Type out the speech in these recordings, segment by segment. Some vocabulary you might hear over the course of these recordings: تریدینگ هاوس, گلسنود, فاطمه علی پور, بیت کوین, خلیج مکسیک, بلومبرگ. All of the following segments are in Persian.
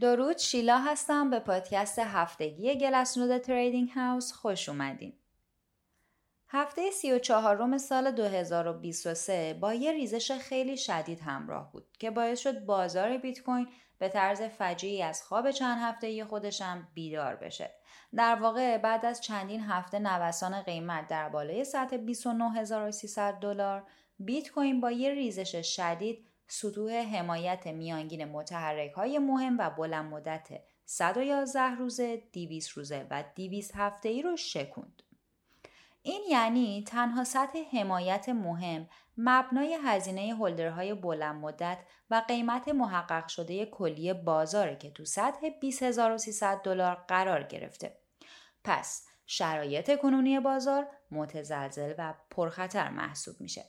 درود، شیلا هستم. به پادکست هفتگی گلسنود تریدینگ هاوس خوش اومدین. هفته 34 سال 2023 با یه ریزش خیلی شدید همراه بود که باعث شد بازار بیت کوین به طرز فجیعی از خواب چند هفته‌ای خودش هم بیدار بشه. در واقع بعد از چندین هفته نوسان قیمت در بالای سطح $29,300 بیت کوین با یه ریزش شدید سطوح حمایت میانگین متحرک‌های مهم و بلند مدت 111 روزه، 200 روزه و 200 هفته‌ای رو شکوند. این یعنی تنها سطح حمایت مهم مبنای هزینه هولدرهای بلند مدت و قیمت محقق شده کلی بازاره که تو سطح $20,300 قرار گرفته. پس شرایط کنونی بازار متزلزل و پرخطر محسوب میشه.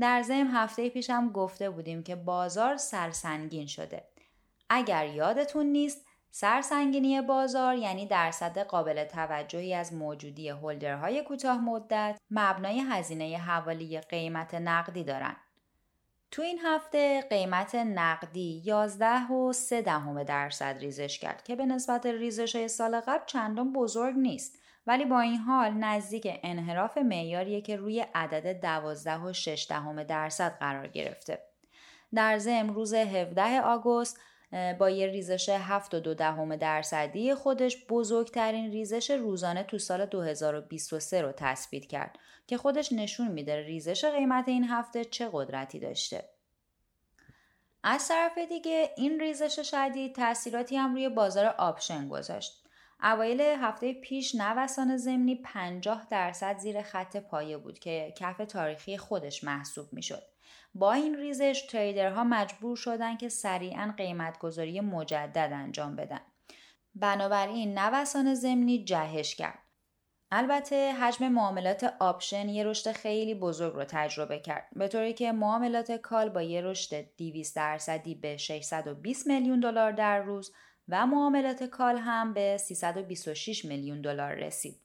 در ضمن هفته پیش هم گفته بودیم که بازار سرسنگین شده. اگر یادتون نیست، سرسنگینی بازار یعنی درصد قابل توجهی از موجودی هولدرهای کوتاه مدت مبنای هزینه حوالی قیمت نقدی دارن. تو این هفته قیمت نقدی 11.3% ریزش کرد که به نسبت ریزش‌های سال قبل چندان بزرگ نیست، ولی با این حال نزدیک انحراف معیاریه که روی عدد 12.6% قرار گرفته. در ضمن روز 17 آگوست با یه ریزش 7.2% خودش بزرگترین ریزش روزانه تو سال 2023 رو تثبیت کرد که خودش نشون میده ریزش قیمت این هفته چه قدرتی داشته. از طرف دیگه این ریزش شدید تأثیراتی هم روی بازار آپشن گذاشت. اوایل هفته پیش نوسان ضمنی 50% زیر خط پایه بود که کف تاریخی خودش محسوب میشد. با این ریزش تریدرها مجبور شدن که سریعاً قیمت‌گذاری مجدد انجام بدن. بنابراین نوسان ضمنی جهش کرد. البته حجم معاملات آپشن یه رشد خیلی بزرگ رو تجربه کرد، به طوری که معاملات کال با یه رشد 200% به $620 میلیون در روز و معاملات کال هم به $326 میلیون رسید.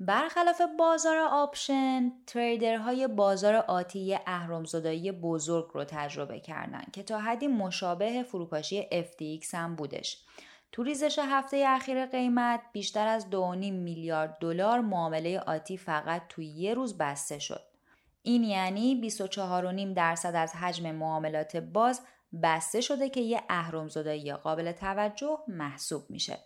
برخلاف بازار آپشن، تریدرهای بازار آتی اهرم‌زدایی بزرگ رو تجربه کردن که تا حدی مشابه فروپاشی FTX هم بودش. تو ریزش هفته اخیر قیمت بیشتر از $2.5 میلیارد معامله آتی فقط تو یه روز بسته شد. این یعنی 24.5% از حجم معاملات باز بسته شده که یه اهرم‌زدایی قابل توجه محسوب میشه.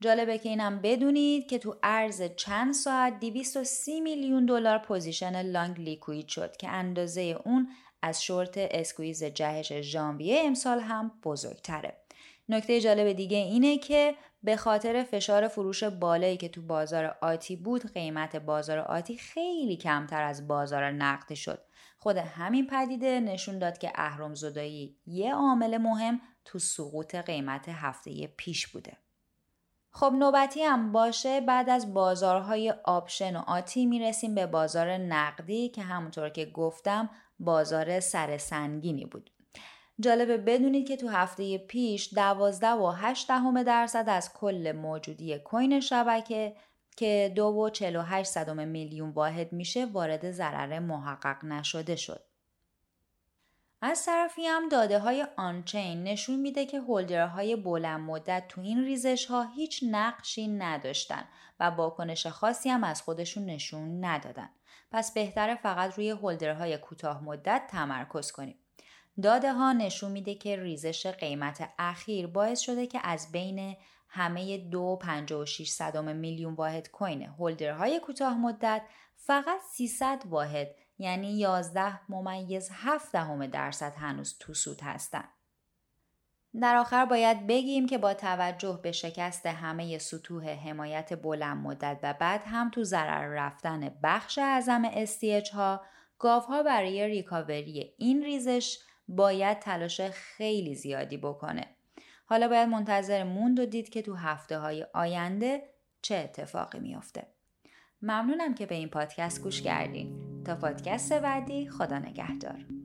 جالبه که اینم بدونید که تو عرض چند ساعت $230 میلیون پوزیشن لانگ لیکوید شد که اندازه اون از شورت اسکویز جهش ژانویه امسال هم بزرگتره. نکته جالب دیگه اینه که به خاطر فشار فروش بالایی که تو بازار آتی بود، قیمت بازار آتی خیلی کمتر از بازار نقدی شد. خود همین پدیده نشون داد که اهرم‌زدایی یه عامل مهم تو سقوط قیمت هفته پیش بوده. خب نوبتی هم باشه، بعد از بازارهای آپشن و آتی میرسیم به بازار نقدی که همونطور که گفتم بازار سرسنگینی بود. جالبه بدونید که تو هفته پیش 12.8% از کل موجودی کوین شبکه که 2.48 میلیون واحد میشه وارد ضرر محقق نشده شد. از طرفی هم داده های آنچین نشون میده که هولدرهای بلند مدت تو این ریزش ها هیچ نقشی نداشتن و واکنش خاصی هم از خودشون نشون ندادن. پس بهتره فقط روی هولدرهای کوتاه مدت تمرکز کنیم. داده ها نشون میده که ریزش قیمت اخیر باعث شده که از بین همه 2.56 میلیون واحد کوین هولدرهای کوتاه مدت فقط 300 واحد یعنی 11.7% هنوز تو سود هستن. در آخر باید بگیم که با توجه به شکست همه سطوح حمایت بلند مدت و بعد هم تو ضرر رفتن بخش اعظم STH ها، گاوها برای ریکاوری این ریزش باید تلاش خیلی زیادی بکنه. حالا باید منتظر موند و دید که تو هفته های آینده چه اتفاقی میفته. ممنونم که به این پادکست گوش کردین. تا پادکست بعدی، خدا نگهدار.